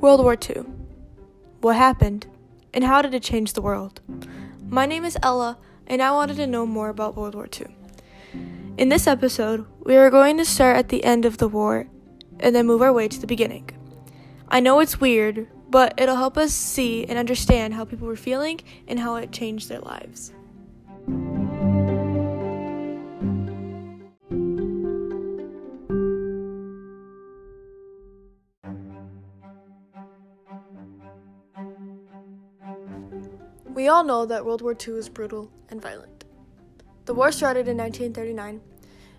World War II. What happened? And how did it change the world? My name is Ella, and I wanted to know more about World War II. In this episode, we are going to start at the end of the war and then move our way to the beginning. I know it's weird, but it'll help us see and understand how people were feeling and how it changed their lives. We all know that World War II was brutal and violent. The war started in 1939,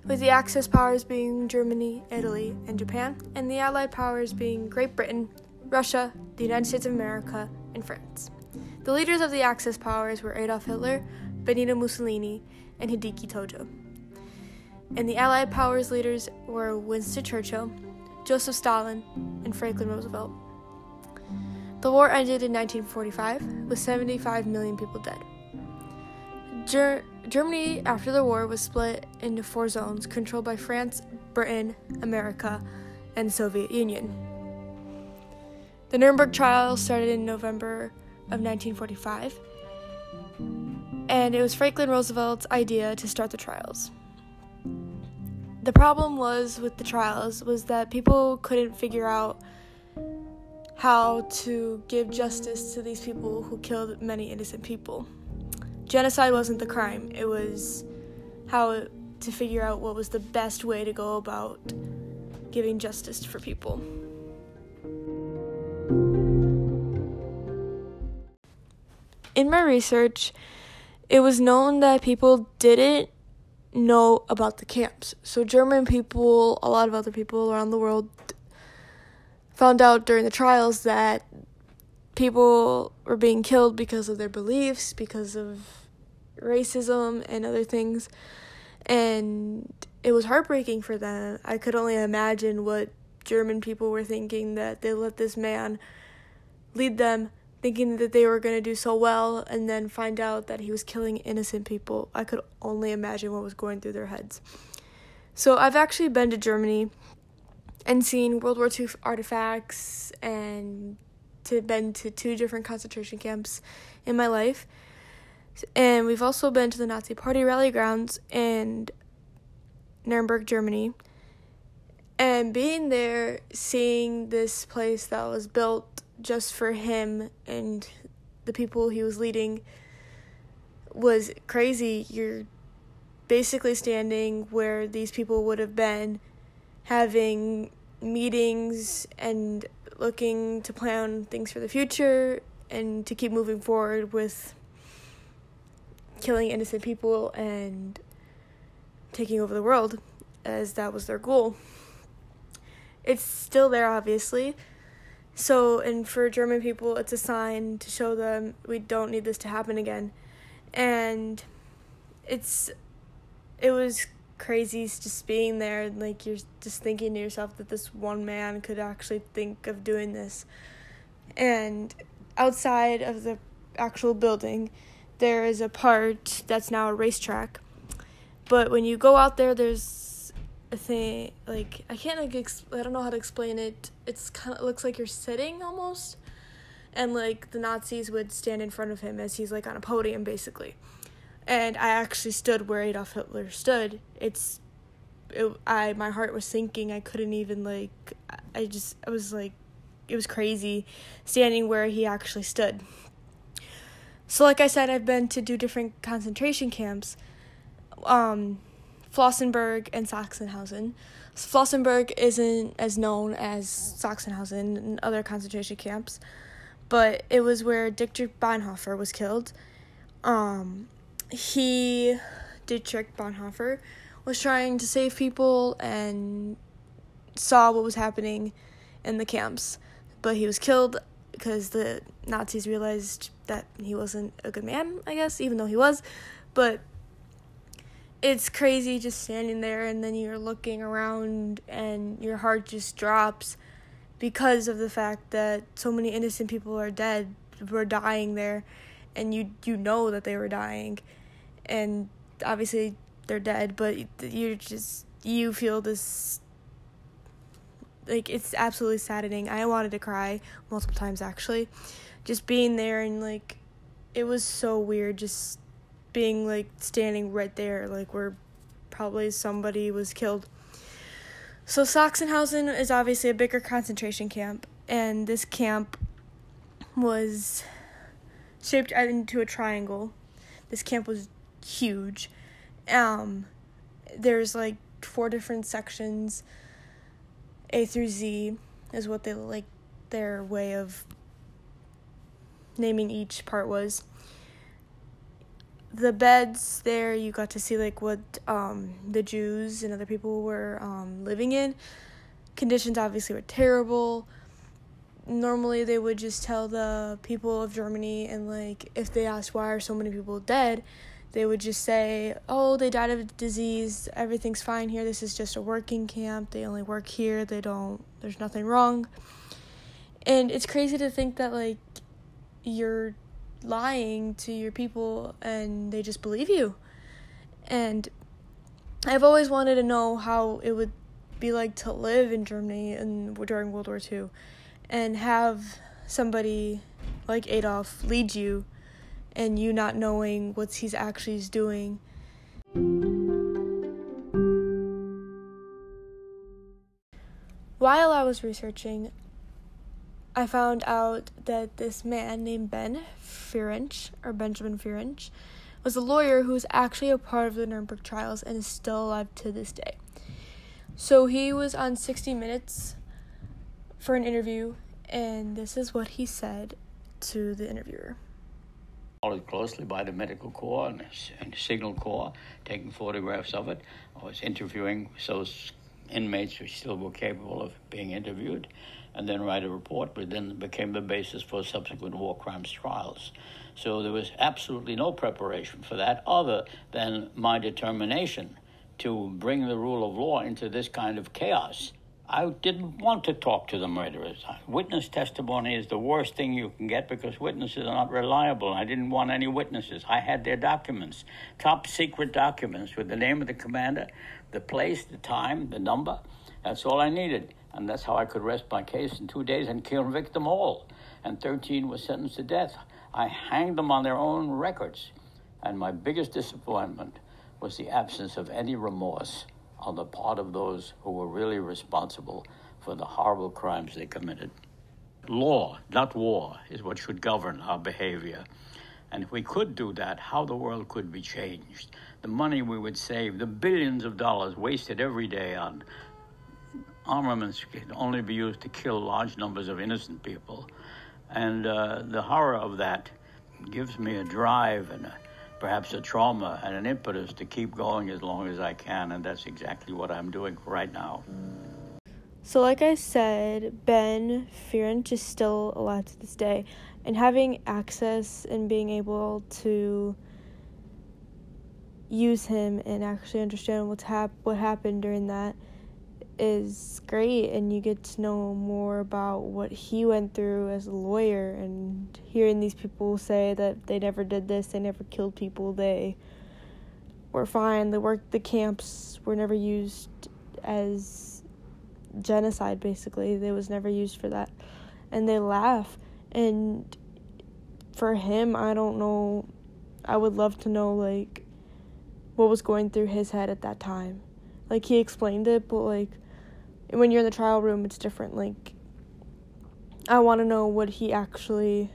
with the Axis powers being Germany, Italy, and Japan, and the Allied powers being Great Britain, Russia, the United States of America, and France. The leaders of the Axis powers were Adolf Hitler, Benito Mussolini, and Hideki Tojo. And the Allied powers leaders were Winston Churchill, Joseph Stalin, and Franklin Roosevelt. The war ended in 1945 with 75 million people dead. Germany, after the war, was split into four zones controlled by France, Britain, America, and the Soviet Union. The Nuremberg trials started in November of 1945, and it was Franklin Roosevelt's idea to start the trials. The problem with the trials was that people couldn't figure out how to give justice to these people who killed many innocent people. Genocide wasn't the crime, it was how to figure out what was the best way to go about giving justice for people. In my research, it was known that people didn't know about the camps. So German people, a lot of other people around the world, found out during the trials that people were being killed because of their beliefs, because of racism and other things, and it was heartbreaking for them. I could only imagine what German people were thinking, that they let this man lead them, thinking that they were going to do so well, and then find out that he was killing innocent people. I could only imagine what was going through their heads. So I've actually been to Germany and seen World War II artifacts, and been to two different concentration camps in my life. And we've also been to the Nazi Party rally grounds in Nuremberg, Germany. And being there, seeing this place that was built just for him and the people he was leading was crazy. You're basically standing where these people would have been, having meetings and looking to plan things for the future and to keep moving forward with killing innocent people and taking over the world, as that was their goal. It's still there, obviously. So, and for German people, it's a sign to show them we don't need this to happen again. And it was crazy just being there, like you're just thinking to yourself that this one man could actually think of doing this. And outside of the actual building, there is a part that's now a racetrack. But when you go out there, there's a thing, like, I don't know how to explain it. It's kind of looks like you're sitting almost, and like the Nazis would stand in front of him as he's like on a podium, basically. And I actually stood where Adolf Hitler stood. My heart was sinking. I couldn't even, I was like, it was crazy standing where he actually stood. So like I said, I've been to two different concentration camps, Flossenburg and Sachsenhausen. Flossenburg isn't as known as Sachsenhausen and other concentration camps, but it was where Dietrich Bonhoeffer was killed. Dietrich Bonhoeffer was trying to save people and saw what was happening in the camps, but he was killed because the Nazis realized that he wasn't a good man, I guess, even though he was. But it's crazy just standing there, and then you're looking around and your heart just drops because of the fact that so many innocent people were dying there, and you know that they were dying. And obviously they're dead, but you feel this like, it's absolutely saddening. I wanted to cry multiple times, actually, just being there, and, like, it was so weird just being, like, standing right there, like, where probably somebody was killed. So Sachsenhausen is obviously a bigger concentration camp, and this camp was shaped into a triangle. This camp was huge. There's, like, 4 different sections. A through Z is what they, like, their way of naming each part was. The beds there, you got to see, like, what the Jews and other people were living in. Conditions obviously were terrible. Normally they would just tell the people of Germany, and, like, if they asked why are so many people dead, they would just say, oh, they died of disease, everything's fine here, this is just a working camp, they only work here, there's nothing wrong. And it's crazy to think that, like, you're lying to your people and they just believe you. And I've always wanted to know how it would be like to live in Germany during World War II and have somebody like Adolf lead you, and you not knowing what he's actually doing. While I was researching, I found out that this man named Benjamin Ferencz, was a lawyer who was actually a part of the Nuremberg trials and is still alive to this day. So he was on 60 Minutes for an interview, and this is what he said to the interviewer. Followed closely by the medical corps and the signal corps, taking photographs of it. I was interviewing those inmates who still were capable of being interviewed, and then write a report, which then became the basis for subsequent war crimes trials. So there was absolutely no preparation for that other than my determination to bring the rule of law into this kind of chaos. I didn't want to talk to the murderers. Witness testimony is the worst thing you can get because witnesses are not reliable. I didn't want any witnesses. I had their documents, top secret documents with the name of the commander, the place, the time, the number. That's all I needed. And that's how I could rest my case in 2 days and convict them all. And 13 were sentenced to death. I hanged them on their own records. And my biggest disappointment was the absence of any remorse on the part of those who were really responsible for the horrible crimes they committed. Law, not war, is what should govern our behavior. And if we could do that, how the world could be changed. The money we would save, the billions of dollars wasted every day on armaments, can only be used to kill large numbers of innocent people. And the horror of that gives me a drive and perhaps a trauma and an impetus to keep going as long as I can, and that's exactly what I'm doing right now. So like I said, Ben Ferencz is still alive to this day, and having access and being able to use him and actually understand what happened during that is great, and you get to know more about what he went through as a lawyer, and hearing these people say that they never did this, they never killed people, they were fine, the camps were never used as genocide, basically, they was never used for that, and they laugh. And for him, I don't know, I would love to know, like, what was going through his head at that time. Like, he explained it, but, like, when you're in the trial room, it's different. Like, I want to know what he actually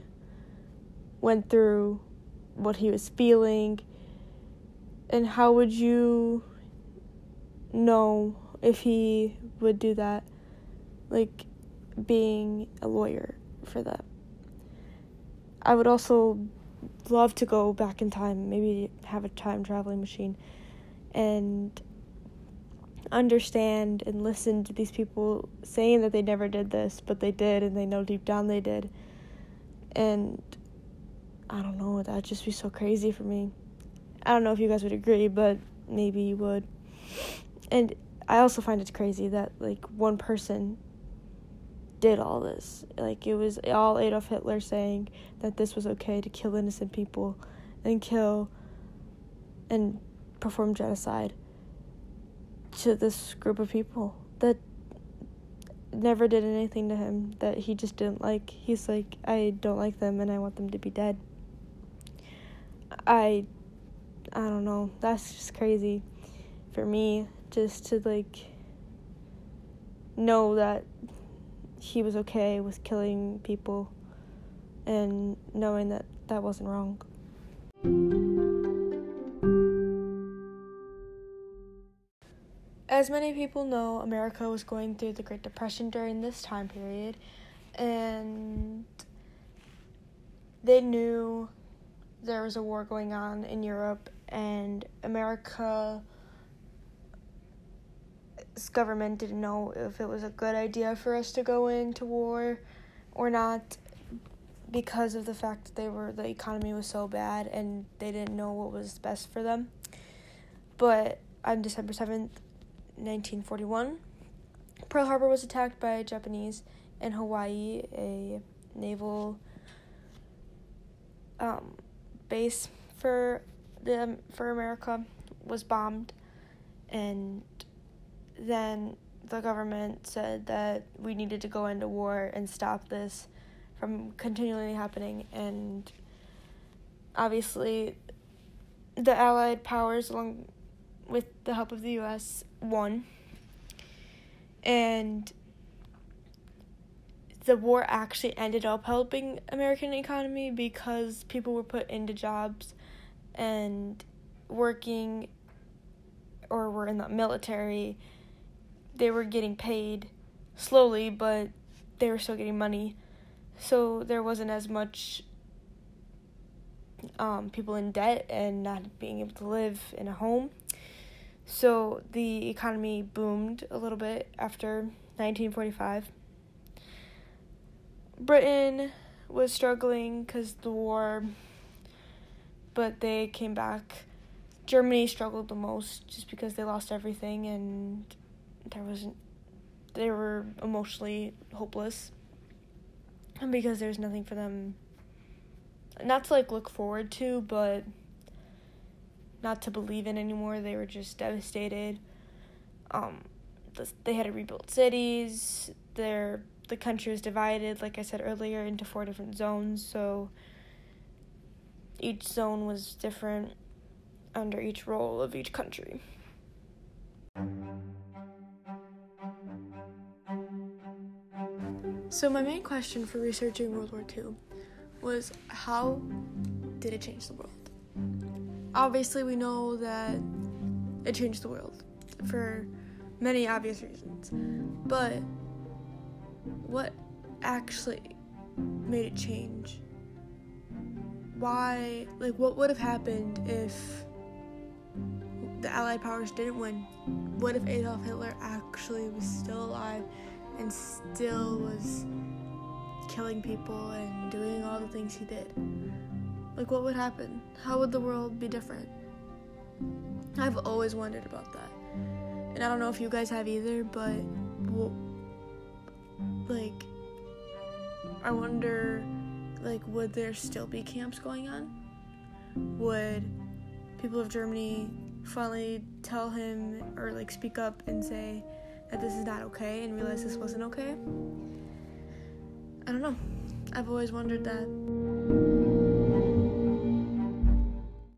went through, what he was feeling, and how would you know if he would do that, like, being a lawyer for that. I would also love to go back in time, maybe have a time-traveling machine, and understand and listen to these people saying that they never did this, but they did, and they know deep down they did. And I don't know, that'd just be so crazy for me. I don't know if you guys would agree, but maybe you would. And I also find it crazy that, like, one person did all this. Like, it was all Adolf Hitler saying that this was okay to kill innocent people and kill and perform genocide to this group of people. That never did anything to him that he just didn't like. He's like, I don't like them and I want them to be dead. I don't know. That's just crazy for me, just to, like, know that he was okay with killing people and knowing that that wasn't wrong. As many people know, America was going through the Great Depression during this time period, and they knew there was a war going on in Europe, and America's government didn't know if it was a good idea for us to go into war or not, because of the fact that the economy was so bad and they didn't know what was best for them. But on December 7th, 1941, Pearl Harbor was attacked by Japanese, and Hawaii, a naval base for America, was bombed. And then the government said that we needed to go into war and stop this from continually happening. And obviously the Allied powers, along with the help of the U.S., won, and the war actually ended up helping American economy because people were put into jobs and working or were in the military. They were getting paid slowly, but they were still getting money. So there wasn't as much people in debt and not being able to live in a home. So the economy boomed a little bit after 1945. Britain was struggling because of the war, but they came back. Germany struggled the most just because they lost everything and they were emotionally hopeless, and because there was nothing for them, not to, like, look forward to, but not to believe in anymore. They were just devastated. They had to rebuild cities. The country was divided, like I said earlier, into 4 different zones, so each zone was different under each role of each country. So my main question for researching World War II was, how did it change the world? Obviously, we know that it changed the world for many obvious reasons, but what actually made it change? Why, like, what would have happened if the Allied powers didn't win? What if Adolf Hitler actually was still alive and still was killing people and doing all the things he did? Like, what would happen? How would the world be different? I've always wondered about that, and I don't know if you guys have either, but I wonder, would there still be camps going on? Would people of Germany finally tell him or, speak up and say that this is not okay and realize this wasn't okay? I don't know. I've always wondered that.